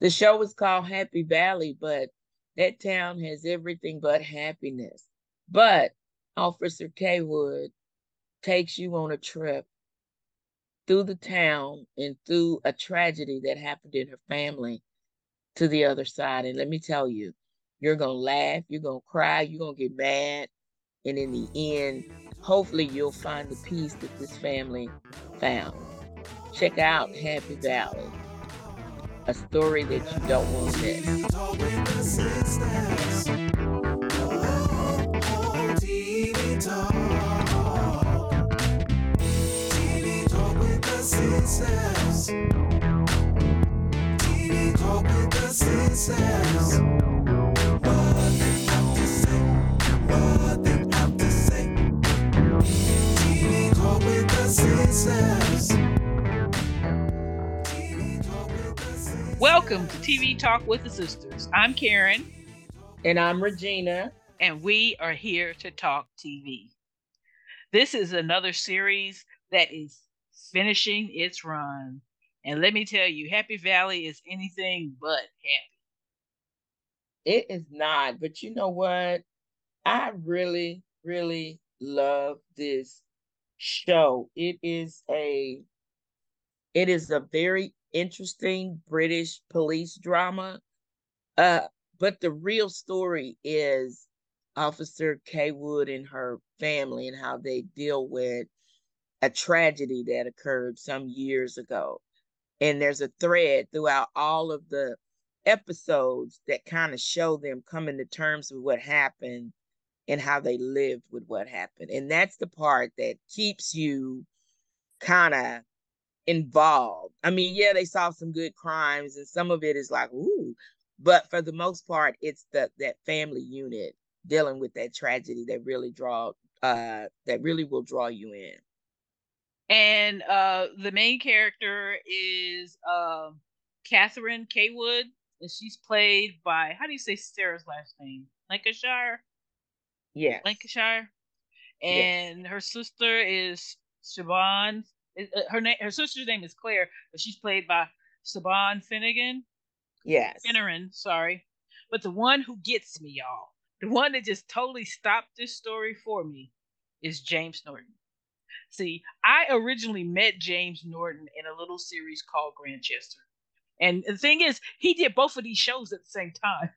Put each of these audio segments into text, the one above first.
The show was called Happy Valley, but that town has everything but happiness. But Officer Cawood takes you on a trip through the town and through a tragedy that happened in her family to the other side. And let me tell you, you're going to laugh, you're going to cry, you're going to get mad. And in the end, hopefully you'll find the peace that this family found. Check out Happy Valley, a story that you don't want to miss. Welcome to TV Talk With The Sistas. I'm Karen. And I'm Regina. And we are here to talk TV. This is another series that is finishing its run. And let me tell you, Happy Valley is anything but happy. It is not. But you know what? I really, really love this show. It is a very interesting British police drama, but the real story is Officer Cawood and her family and how they deal with a tragedy that occurred some years ago. And there's a thread throughout all of the episodes that kind of show them coming to terms with what happened and how they lived with what happened. And that's the part that keeps you kind of involved. I mean, yeah, they solve some good crimes and some of it is like, ooh, but for the most part, it's that family unit dealing with that tragedy that really will draw you in. And the main character is Catherine Cawood, and she's played by, how do you say Sarah's last name? Lancashire? Yeah. Lancashire. And yes. Her sister is Siobhan. Her sister's name is Claire, but she's played by Siobhan Finnegan. Yes. Finnegan, sorry. But the one who gets me, y'all, the one that just totally stopped this story for me is James Norton. See, I originally met James Norton in a little series called Grantchester. And the thing is, he did both of these shows at the same time.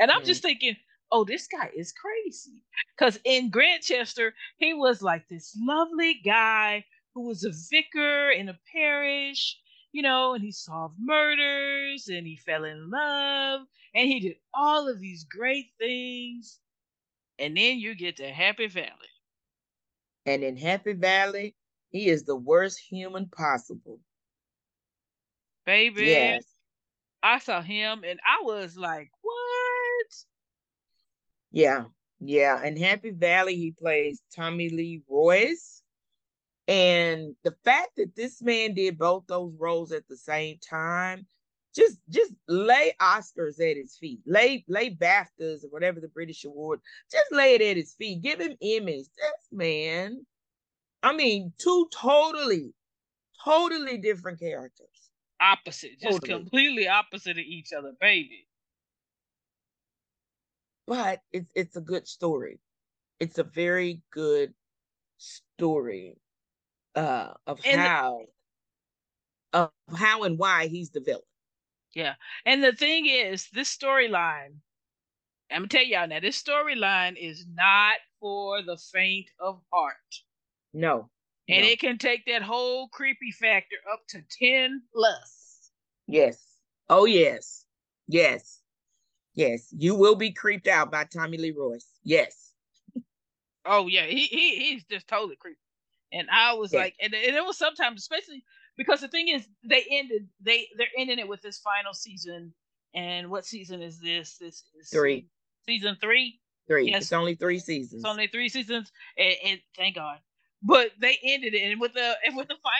And I'm just thinking, oh, this guy is crazy. Because in Grantchester, he was like this lovely guy who was a vicar in a parish, you know, and he solved murders and he fell in love and he did all of these great things. And then you get to Happy Valley. And in Happy Valley, he is the worst human possible. Baby, yes. I saw him and I was like, what? Yeah. In Happy Valley, he plays Tommy Lee Royce. And the fact that this man did both those roles at the same time, just lay Oscars at his feet. Lay BAFTAs or whatever the British award, just lay it at his feet. Give him Emmys. This man, I mean, two totally different characters. Opposite. Just completely opposite of each other, baby. But it's a good story. It's a very good story of how and why he's the villain. Yeah. And the thing is, this storyline, I'm going to tell y'all now, this storyline is not for the faint of heart. No. And it can take that whole creepy factor up to 10 plus. Yes. Oh, yes. Yes. Yes, you will be creeped out by Tommy Lee Royce. Yes. Oh yeah, he's just totally creepy, and I was like, and it was sometimes, especially because the thing is, they're ending it with this final season, and what season is this? This is three. Season 3. Yes. It's only 3 seasons. It's only 3 seasons, and thank God. But they ended it, and with the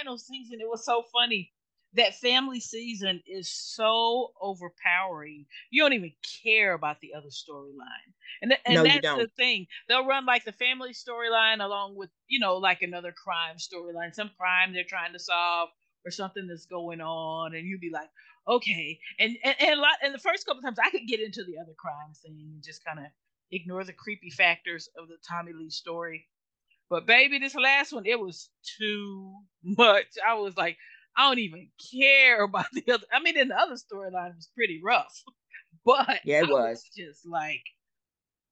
final season, it was so funny. That family season is so overpowering. You don't even care about the other storyline. And that's the thing. They'll run like the family storyline along with, you know, like another crime storyline, some crime they're trying to solve or something that's going on. And you'd be like, okay. And a lot, and the first couple of times I could get into the other crime thing and just kind of ignore the creepy factors of the Tommy Lee story. But baby, this last one, it was too much. I was like, I don't even care about the other. I mean, in the other storyline, it was pretty rough, but yeah, I was just like,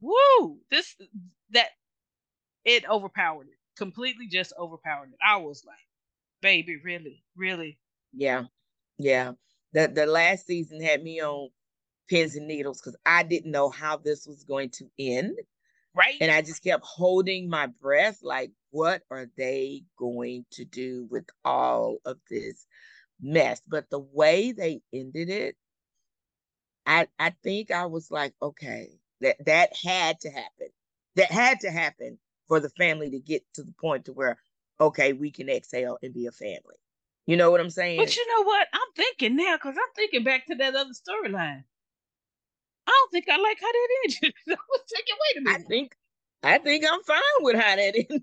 woo, it overpowered it. Completely just overpowered it. I was like, baby, really, really? Yeah. Yeah. The last season had me on pins and needles because I didn't know how this was going to end. Right. And I just kept holding my breath like, what are they going to do with all of this mess? But the way they ended it, I think I was like, okay, that had to happen. That had to happen for the family to get to the point to where, okay, we can exhale and be a family. You know what I'm saying? But you know what? I'm thinking now, because I'm thinking back to that other storyline. I don't think I like how that ended. I was thinking, wait a minute. I think I'm fine with how that ended. I was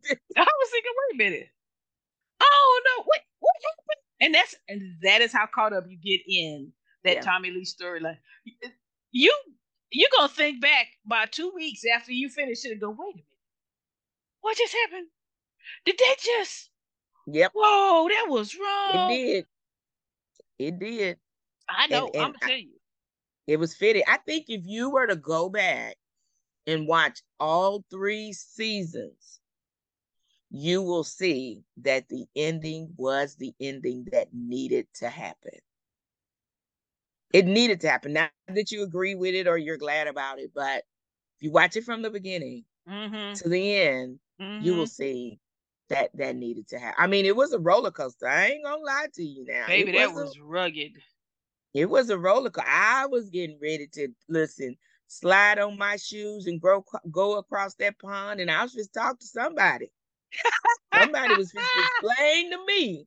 thinking, wait a minute. Oh no, what happened? And that is how caught up you get in that Tommy Lee storyline. You're gonna think back by 2 weeks after you finish it and go, wait a minute. What just happened? Did that just? Yep. Whoa, that was wrong. It did. I know. And I'm gonna tell you. It was fitting. I think if you were to go back and watch all 3 seasons, you will see that the ending was the ending that needed to happen. It needed to happen. Not that you agree with it or you're glad about it, but if you watch it from the beginning to the end, you will see that needed to happen. I mean, it was a roller coaster. I ain't gonna lie to you now. Baby, that was rugged. It was a roller coaster. I was getting ready to slide on my shoes and go across that pond, and I was just talking to somebody. Somebody was just explaining to me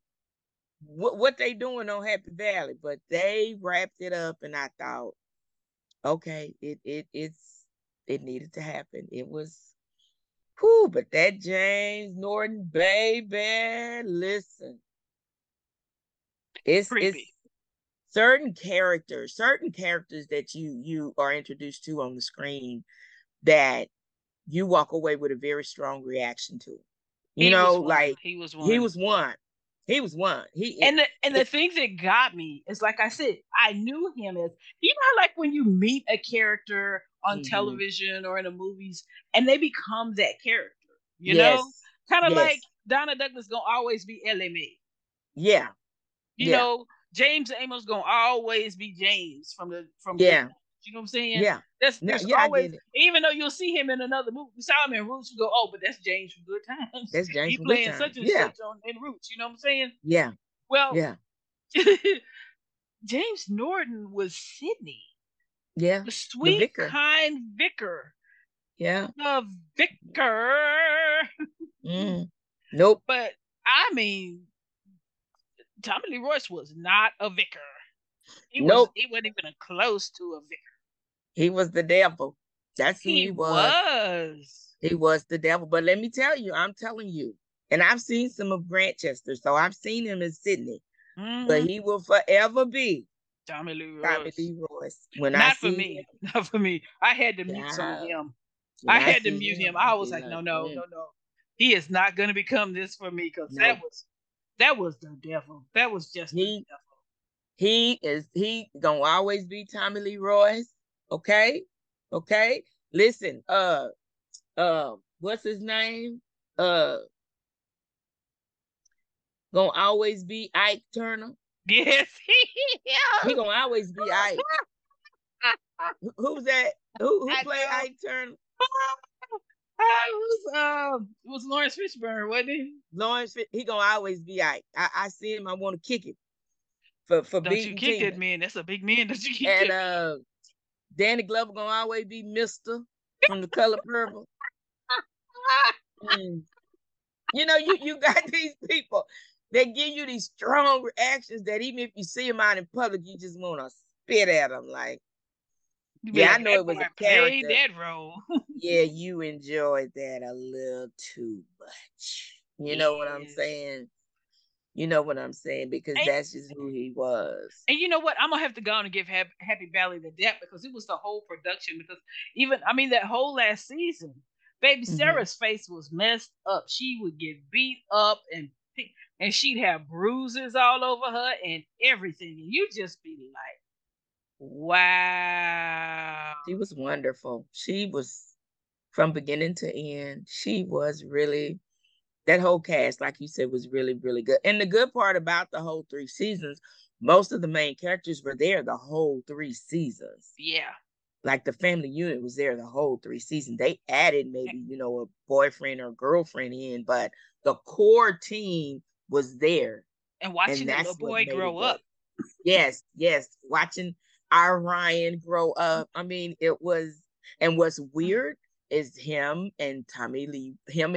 what they doing on Happy Valley, but they wrapped it up, and I thought, okay, it needed to happen. It was, whew, but that James Norton, baby, listen, it's creepy. It's certain characters that you are introduced to on the screen that you walk away with a very strong reaction to. He was one. The thing that got me is, like I said, I knew him as, you know, like when you meet a character on television or in the movies and they become that character, you know, kind of like Donna Douglas gonna always be LMA. Yeah, you know. James Amos gonna always be James from the, you know what I'm saying? Yeah. That's always, even though you'll see him in another movie. We saw him in Roots, you go, oh, but that's James from Good Times. That's James. He playing such and such in Roots, you know what I'm saying? Yeah. Well, yeah. James Norton was Sidney. Yeah. The sweet, kind vicar. Yeah. The vicar. Nope. But I mean, Tommy Lee Royce was not a vicar. He wasn't even close to a vicar. He was the devil. That's who he was. He was the devil. But let me tell you, I'm telling you, and I've seen some of Grantchester, so I've seen him in Sydney. Mm-hmm. But he will forever be Tommy Lee Royce. Not for me. I had to mute him. I had to mute him. I was like, no. He is not going to become this for me, because that was the devil. That was just the devil. He gonna always be Tommy Lee Royce. Okay. Listen, what's his name? Gonna always be Ike Turner. Yes, he gonna always be Ike. Who's that? Who played Ike Turner? It was Lawrence Fishburne, wasn't it? Lawrence, he gonna always be Ike. I see him. I want to kick him for being. Don't you kick that man? That's a big man. Don't you kick that? And Danny Glover gonna always be Mister from The Color Purple. You know, you got these people that give you these strong reactions that even if you see them out in public, you just want to spit at them like. Yeah, I know it was a character. That role. Yeah, you enjoyed that a little too much. You know what I'm saying? You know what I'm saying? Because that's just who he was. And you know what? I'm going to have to go on and give Happy Valley the debt, because it was the whole production. Because even, I mean, that whole last season, baby Sarah's face was messed up. She would get beat up and she'd have bruises all over her and everything. And you just be like, wow. She was wonderful. She was, from beginning to end, she was really... That whole cast, like you said, was really, really good. And the good part about the whole three seasons, most of the main characters were there the whole three seasons. Yeah. Like the family unit was there the whole three seasons. They added maybe, you know, a boyfriend or girlfriend in, but the core team was there. And watching that little boy grow up. Yes, yes. Watching our Ryan grow up. I mean, it was, and what's weird is him and James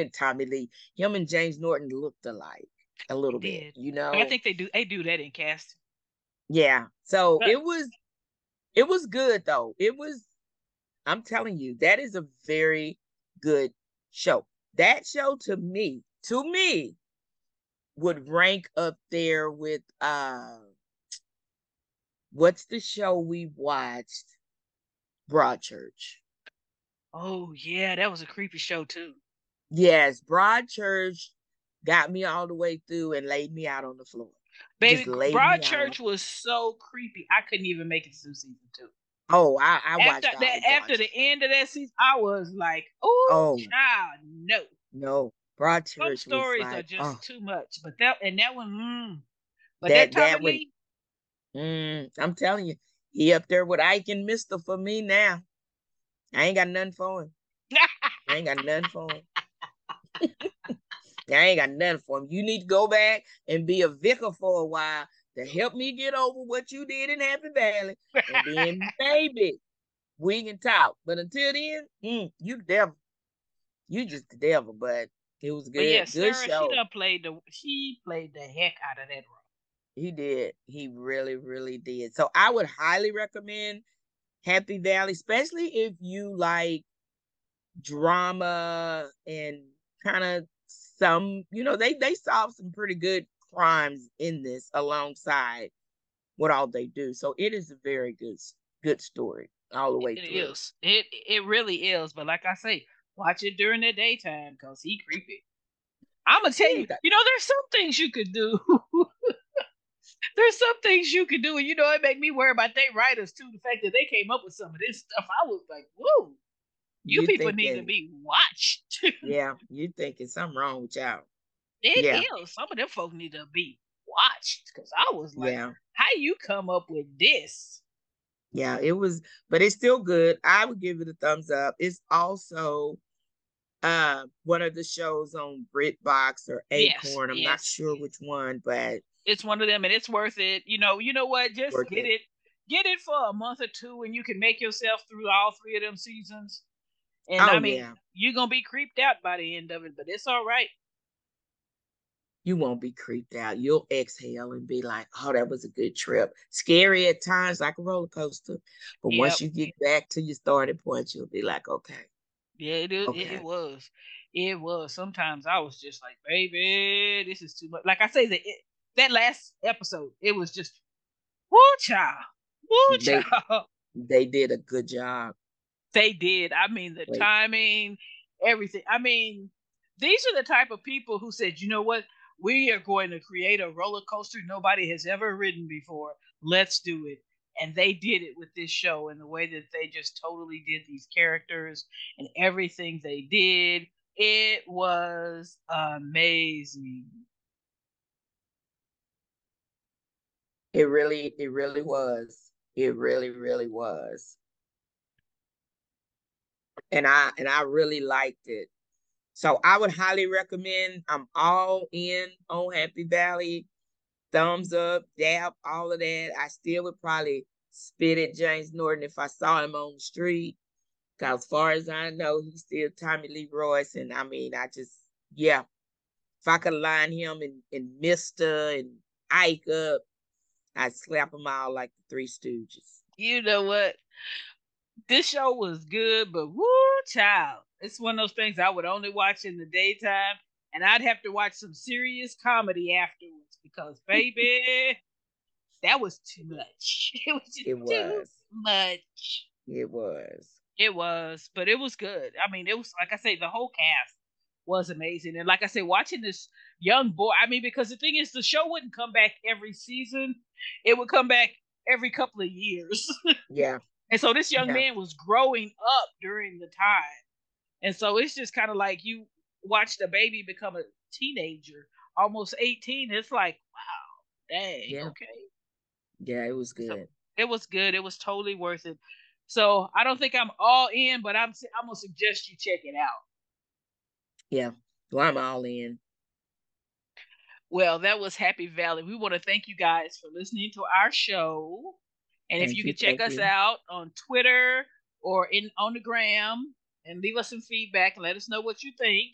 Norton looked alike a little bit, you know. I think they do that in casting. Yeah. So but it was good though. It was, I'm telling you, that is a very good show. That show to me would rank up there with what's the show we watched? Broadchurch. Oh, yeah, that was a creepy show, too. Yes, Broadchurch got me all the way through and laid me out on the floor. Baby, Broadchurch was so creepy, I couldn't even make it through season 2. Oh, I watched that. After the end of that season, I was like, oh, child, no. No, Broadchurch was like... Some stories are just too much, but that one, But that Tommy Lee... I'm telling you, he up there with Ike and Mr. for me now. I ain't got nothing for him. I ain't got nothing for him. You need to go back and be a vicar for a while to help me get over what you did in Happy Valley. And then maybe we can talk. But until then, you the devil. You just the devil, but it was good. But yeah, good Sarah, show. She played the heck out of that role. He did. He really, really did. So I would highly recommend Happy Valley, especially if you like drama and kind of some, you know, they solve some pretty good crimes in this alongside what all they do. So it is a very good story all the way through. It is. It really is. But like I say, watch it during the daytime because he creepy. I'm going to tell you, you know, there's some things you could do. There's some things you can do, and you know, it make me worry about they writers too. The fact that they came up with some of this stuff, I was like, "Whoa, you people need to be watched." Yeah, you thinking something wrong with y'all? It is. Some of them folks need to be watched because I was like, "How you come up with this?" Yeah, it was, but it's still good. I would give it a thumbs up. It's also one of the shows on BritBox or Acorn. I'm not sure which one, but. It's one of them, and it's worth it. You know what? Just get it for a month or two, and you can make yourself through all three of them seasons. And you're gonna be creeped out by the end of it, but it's all right. You won't be creeped out. You'll exhale and be like, "Oh, that was a good trip." Scary at times, like a roller coaster, but once you get back to your starting point, you'll be like, "Okay." Yeah, it is. Okay. It was. Sometimes I was just like, "Baby, this is too much." Like I say that. That last episode, it was just, woo child. They did a good job. They did. I mean, the timing, everything. I mean, these are the type of people who said, you know what? We are going to create a roller coaster nobody has ever ridden before. Let's do it. And they did it with this show and the way that they just totally did these characters and everything they did. It was amazing. It really was. It really, really was. And I really liked it. So I would highly recommend. I'm all in on Happy Valley. Thumbs up, dab, all of that. I still would probably spit at James Norton if I saw him on the street. Because as far as I know, he's still Tommy Lee Royce. And I mean, if I could line him and Mr. and Ike up, I slap them out like the Three Stooges. You know what? This show was good, but woo, child. It's one of those things I would only watch in the daytime and I'd have to watch some serious comedy afterwards because, baby, that was too much. It was just too much. It was, but it was good. I mean, it was, like I say, the whole cast was amazing. And like I say, watching this young boy, I mean, because the thing is, the show wouldn't come back every season. It would come back every couple of years. Yeah. And so this young man was growing up during the time. And so it's just kind of like you watch the baby become a teenager, almost 18. It's like, wow, dang, okay. Yeah, it was good. So it was good. It was totally worth it. So I don't think I'm all in, but I'm going to suggest you check it out. Yeah, well, I'm all in. Well, that was Happy Valley. We want to thank you guys for listening to our show. And if you can check us out on Twitter or on the gram and leave us some feedback and let us know what you think.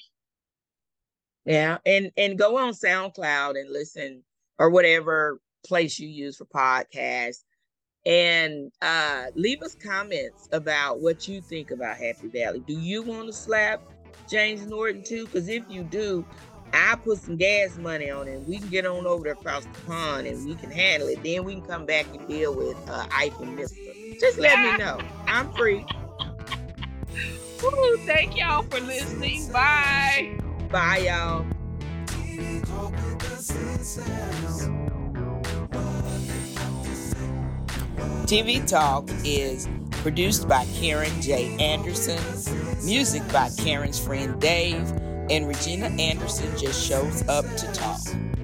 Yeah, and go on SoundCloud and listen or whatever place you use for podcasts. And leave us comments about what you think about Happy Valley. Do you want to slap James Norton too? Because if you do, I put some gas money on it. We can get on over there across the pond and we can handle it. Then we can come back and deal with Ike and Mister. Just let me know. I'm free. Woo, thank y'all for listening. Bye. Bye, y'all. TV Talk is produced by Karen J. Anderson. Music by Karen's friend Dave. And Regina Anderson just shows up to talk.